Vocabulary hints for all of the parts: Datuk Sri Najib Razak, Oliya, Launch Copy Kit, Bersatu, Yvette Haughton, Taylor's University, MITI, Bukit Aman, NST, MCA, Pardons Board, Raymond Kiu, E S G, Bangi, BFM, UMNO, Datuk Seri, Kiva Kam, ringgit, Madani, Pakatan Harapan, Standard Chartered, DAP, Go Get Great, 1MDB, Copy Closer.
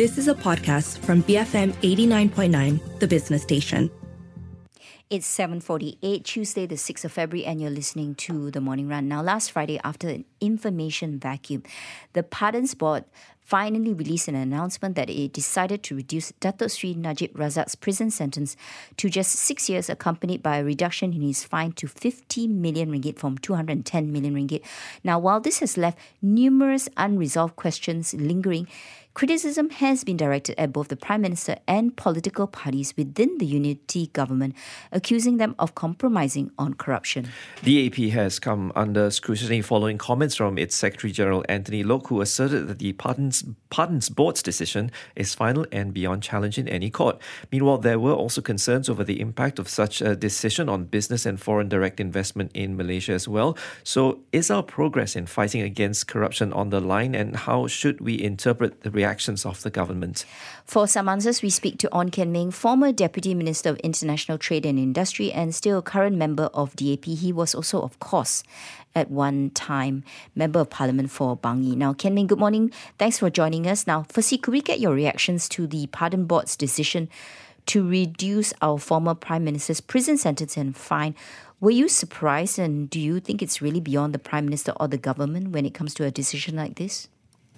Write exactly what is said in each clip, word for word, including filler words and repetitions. This is a podcast from B F M eighty-nine point nine, The Business Station. It's seven forty-eight, Tuesday the sixth of February, and you're listening to The Morning Run. Now, last Friday, after an information vacuum, the Pardons Board finally released an announcement that it decided to reduce Datuk Sri Najib Razak's prison sentence to just six years, accompanied by a reduction in his fine to fifty million ringgit from two hundred ten million ringgit. Now, while this has left numerous unresolved questions lingering, criticism has been directed at both the Prime Minister and political parties within the unity government, accusing them of compromising on corruption. D A P has come under scrutiny following comments from its Secretary-General Anthony Loke, who asserted that the Pardons, Pardons Board's decision is final and beyond challenge in any court. Meanwhile, there were also concerns over the impact of such a decision on business and foreign direct investment in Malaysia as well. So is our progress in fighting against corruption on the line, and how should we interpret the reactions of the government? For some answers, we speak to Ong Kian Ming, former Deputy Minister of International Trade and Industry and still current member of D A P. He was also, of course, at one time Member of Parliament for Bangi. Now, Kian Ming, good morning. Thanks for joining us. Now, firstly, could we get your reactions to the Pardon Board's decision to reduce our former Prime Minister's prison sentence and fine? Were you surprised, and do you think it's really beyond the Prime Minister or the government when it comes to a decision like this?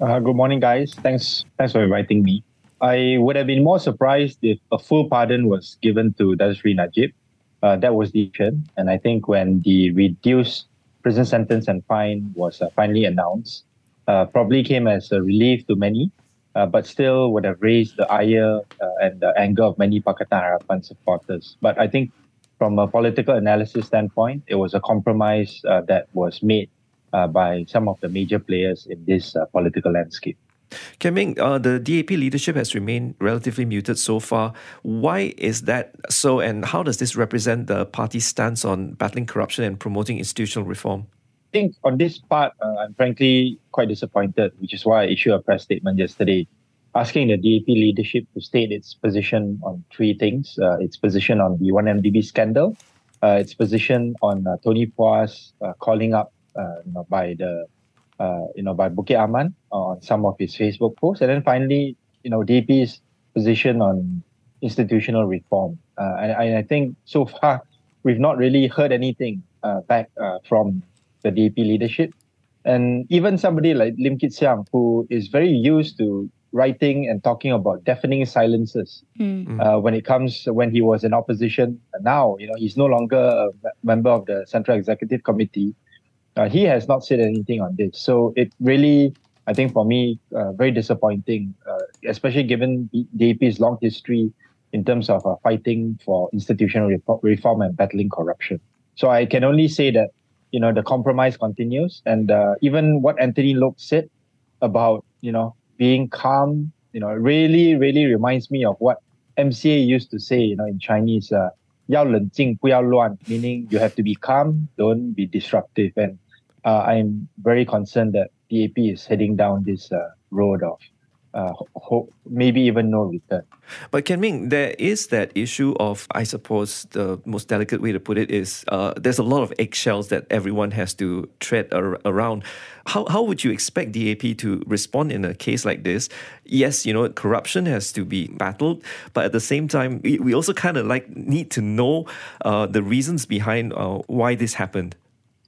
Uh, good morning, guys. Thanks thanks for inviting me. I would have been more surprised if a full pardon was given to Datuk Sri Najib. Uh, that was the issue. And I think when the reduced prison sentence and fine was uh, finally announced, uh, probably came as a relief to many, uh, but still would have raised the ire uh, and the anger of many Pakatan Harapan supporters. But I think from a political analysis standpoint, it was a compromise uh, that was made Uh, by some of the major players in this uh, political landscape. Kian Ming, uh, the D A P leadership has remained relatively muted so far. Why is that so, and how does this represent the party's stance on battling corruption and promoting institutional reform? I think on this part, uh, I'm frankly quite disappointed, which is why I issued a press statement yesterday asking the D A P leadership to state its position on three things. Uh, its position on the one M D B scandal, uh, its position on uh, Tony Puah's uh, calling up Uh, you know, by the uh, you know by Bukit Aman on uh, some of his Facebook posts, and then finally, you know, D A P's position on institutional reform. Uh, and, and I think so far we've not really heard anything uh, back uh, from the D A P leadership, and even somebody like Lim Kit Siang, who is very used to writing and talking about deafening silences mm. uh, when it comes when he was in opposition. And now, you know, he's no longer a member of the Central Executive Committee. Uh, he has not said anything on this. So it really, I think for me, uh, very disappointing, uh, especially given D A P's long history in terms of uh, fighting for institutional reform and battling corruption. So I can only say that, you know, the compromise continues. And uh, even what Anthony Loke said about, you know, being calm, you know, really, really reminds me of what M C A used to say, you know, in Chinese, uh, 要冷静不要乱, meaning you have to be calm, don't be disruptive. And Uh, I'm very concerned that D A P is heading down this uh, road of uh, ho- maybe even no return. But Kian Ming, there is that issue of, I suppose the most delicate way to put it is, uh, there's a lot of eggshells that everyone has to tread ar- around. How how would you expect D A P to respond in a case like this? Yes, you know, corruption has to be battled, but at the same time, we, we also kind of like need to know uh, the reasons behind uh, why this happened.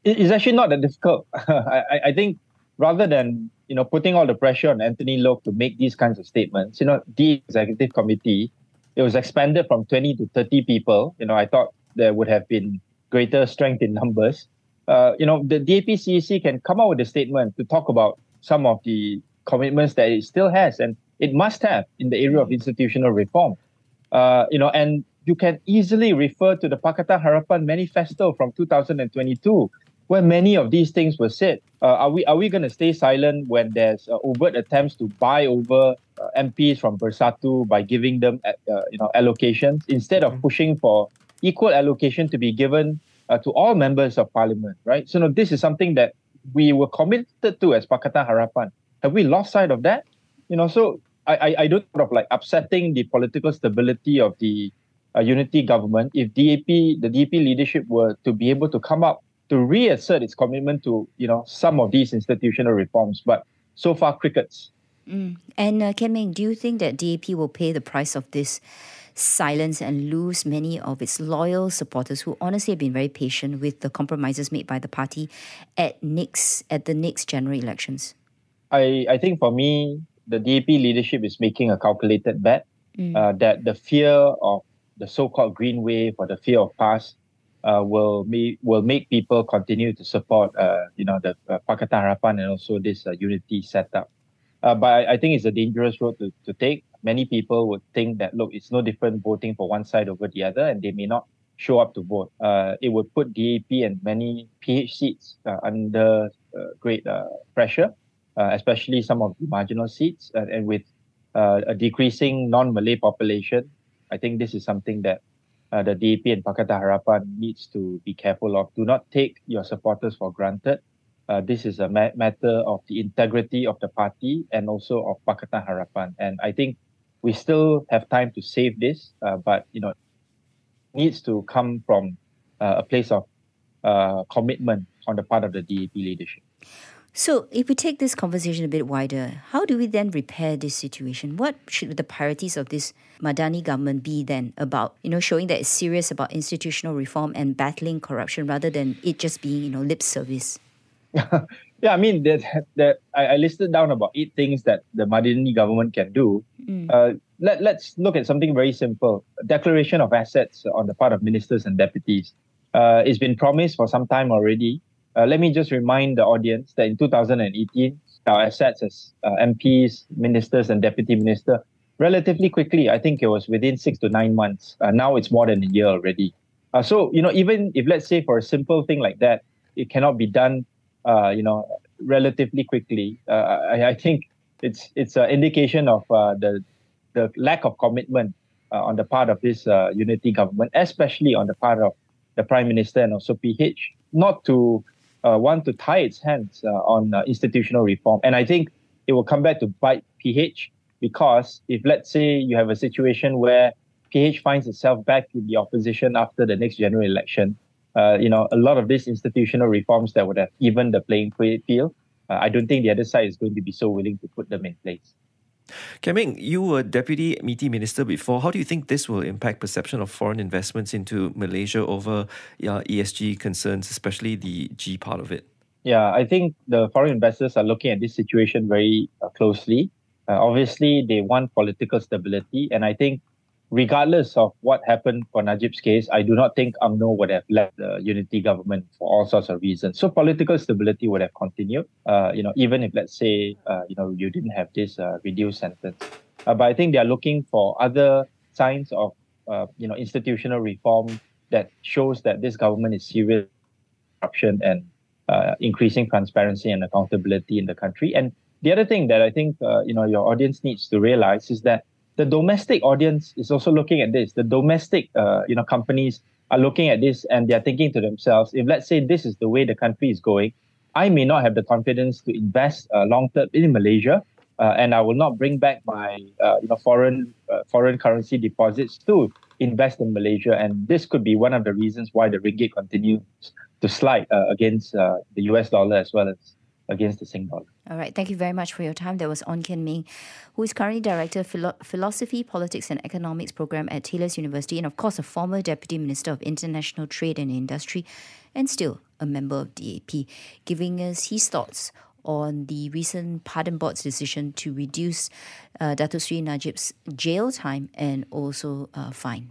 It's actually not that difficult. I, I think rather than, you know, putting all the pressure on Anthony Loke to make these kinds of statements, you know, the executive committee, it was expanded from twenty to thirty people. You know, I thought there would have been greater strength in numbers. Uh, you know, the D A P C E C can come out with a statement to talk about some of the commitments that it still has, and it must have in the area of institutional reform. Uh, you know, and you can easily refer to the Pakatan Harapan manifesto from two thousand twenty-two. Where many of these things were said. Uh, are we are we going to stay silent when there's uh, overt attempts to buy over uh, M Ps from Bersatu by giving them uh, you know allocations instead of pushing for equal allocation to be given uh, to all members of Parliament, right? So no, this is something that we were committed to as Pakatan Harapan. Have we lost sight of that? You know, so I I, I don't sort of like upsetting the political stability of the uh, unity government if D A P the D A P leadership were to be able to come up to reassert its commitment to, you know, some of these institutional reforms. But so far, crickets. Mm. And uh, Kian Ming, do you think that D A P will pay the price of this silence and lose many of its loyal supporters who honestly have been very patient with the compromises made by the party at next at the next general elections? I, I think for me, the D A P leadership is making a calculated bet mm. uh, that the fear of the so-called green wave or the fear of past uh, will, may, will make people continue to support uh, you know, the uh, Pakatan Harapan and also this uh, unity setup. Uh, but I think it's a dangerous road to, to take. Many people would think that, look, it's no different voting for one side over the other, and they may not show up to vote. Uh, it would put D A P and many P H seats uh, under uh, great uh, pressure, uh, especially some of the marginal seats. Uh, and with uh, a decreasing non-Malay population, I think this is something that uh, the D A P and Pakatan Harapan needs to be careful of. Do not take your supporters for granted. Uh, this is a ma- matter of the integrity of the party and also of Pakatan Harapan. And I think we still have time to save this, uh, but you know, needs to come from uh, a place of uh, commitment on the part of the D A P leadership. So if we take this conversation a bit wider, how do we then repair this situation? What should the priorities of this Madani government be then about, you know, showing that it's serious about institutional reform and battling corruption rather than it just being, you know, lip service? Yeah, I mean, that, that I, I listed down about eight things that the Madani government can do. Mm. Uh, let, let's look at something very simple. Declaration of assets on the part of ministers and deputies. Uh, it's been promised for some time already. Uh, let me just remind the audience that in two thousand eighteen, our assets as uh, M Ps, ministers and deputy minister, relatively quickly, I think it was within six to nine months. Uh, now it's more than a year already. Uh, so, you know, even if let's say for a simple thing like that, it cannot be done Uh, you know, relatively quickly. Uh, I, I think it's it's an indication of uh, the the lack of commitment uh, on the part of this uh, unity government, especially on the part of the Prime Minister and also P H, not to uh, want to tie its hands uh, on uh, institutional reform. And I think it will come back to bite P H, because if let's say you have a situation where P H finds itself back in the opposition after the next general election, Uh, you know, a lot of these institutional reforms that would have even the playing field, uh, I don't think the other side is going to be so willing to put them in place. Kian Ming, you were Deputy MITI Minister before. How do you think this will impact perception of foreign investments into Malaysia over uh, E S G concerns, especially the G part of it? Yeah, I think the foreign investors are looking at this situation very uh, closely. Uh, obviously, they want political stability, and I think regardless of what happened for Najib's case, I do not think UMNO would have left the unity government for all sorts of reasons. So political stability would have continued, uh, you know, even if, let's say, uh, you know, you didn't have this uh, reduced sentence. Uh, but I think they are looking for other signs of, uh, you know, institutional reform that shows that this government is serious about corruption and uh, increasing transparency and accountability in the country. And the other thing that I think, uh, you know, your audience needs to realize is that the domestic audience is also looking at this. The domestic, uh, you know, companies are looking at this and they are thinking to themselves, if let's say this is the way the country is going, I may not have the confidence to invest uh, long term in Malaysia, uh, and I will not bring back my, uh, you know, foreign uh, foreign currency deposits to invest in Malaysia. And this could be one of the reasons why the ringgit continues to slide uh, against uh, the U S dollar as well as against the Sing dollar. All right, thank you very much for your time. That was Ong Kian Ming, who is currently Director of Philo- Philosophy, Politics and Economics Program at Taylor's University, and of course a former Deputy Minister of International Trade and Industry and still a member of D A P, giving us his thoughts on the recent Pardons Board's decision to reduce uh, Datuk Sri Najib's jail time and also uh, fine.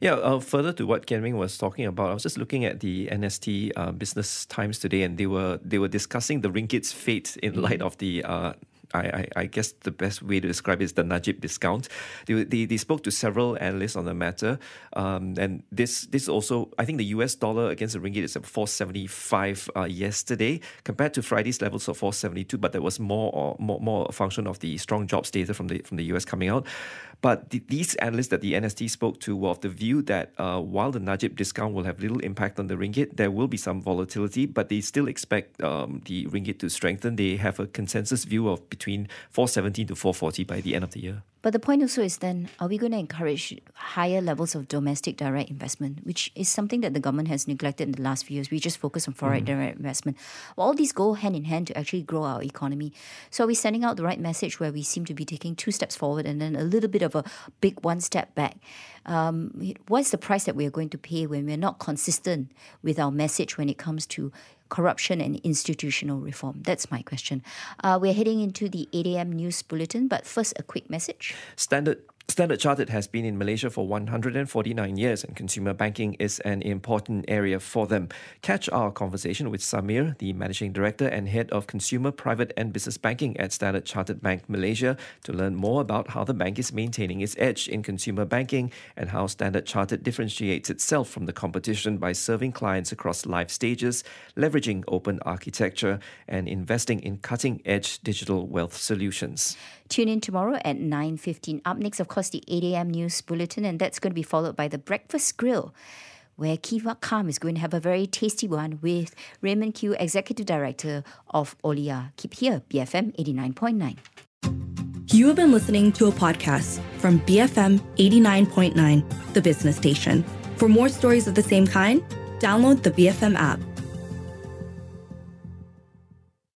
Yeah, uh, further to what Kian Ming was talking about, I was just looking at the N S T uh, Business Times today, and they were they were discussing the ringgit's fate in mm-hmm. light of the, uh, I, I, I guess the best way to describe it is the Najib discount. They they, they spoke to several analysts on the matter, um, and this this also, I think the U S dollar against the ringgit is at four seventy-five uh, yesterday compared to Friday's levels of four seventy-two, but that was more or more, more a function of the strong jobs data from the from the U S coming out. But the, these analysts that the N S T spoke to were of the view that uh, while the Najib discount will have little impact on the ringgit, there will be some volatility, but they still expect um, the ringgit to strengthen. They have a consensus view of between four seventy to four forty by the end of the year. But the point also is then, are we going to encourage higher levels of domestic direct investment, which is something that the government has neglected in the last few years? We just focus on foreign mm. direct investment. Well, all these go hand in hand to actually grow our economy. So are we sending out the right message where we seem to be taking two steps forward and then a little bit of a big one step back? Um, what's the price that we are going to pay when we're not consistent with our message when it comes to corruption and institutional reform? That's my question. Uh, we're heading into the eight a.m. news bulletin, but first a quick message. Standard Standard Chartered has been in Malaysia for one hundred forty-nine years, and consumer banking is an important area for them. Catch our conversation with Samir, the Managing Director and Head of Consumer, Private and Business Banking at Standard Chartered Bank Malaysia, to learn more about how the bank is maintaining its edge in consumer banking and how Standard Chartered differentiates itself from the competition by serving clients across life stages, leveraging open architecture, and investing in cutting-edge digital wealth solutions. Tune in tomorrow at nine fifteen. Up next, of course, the eight a.m. news bulletin, and that's going to be followed by the Breakfast Grill, where Kiva Kam is going to have a very tasty one with Raymond Kiu, Executive Director of Oliya. Keep here, B F M eighty-nine point nine. You have been listening to a podcast from B F M eighty-nine point nine, the business station. For more stories of the same kind, download the B F M app.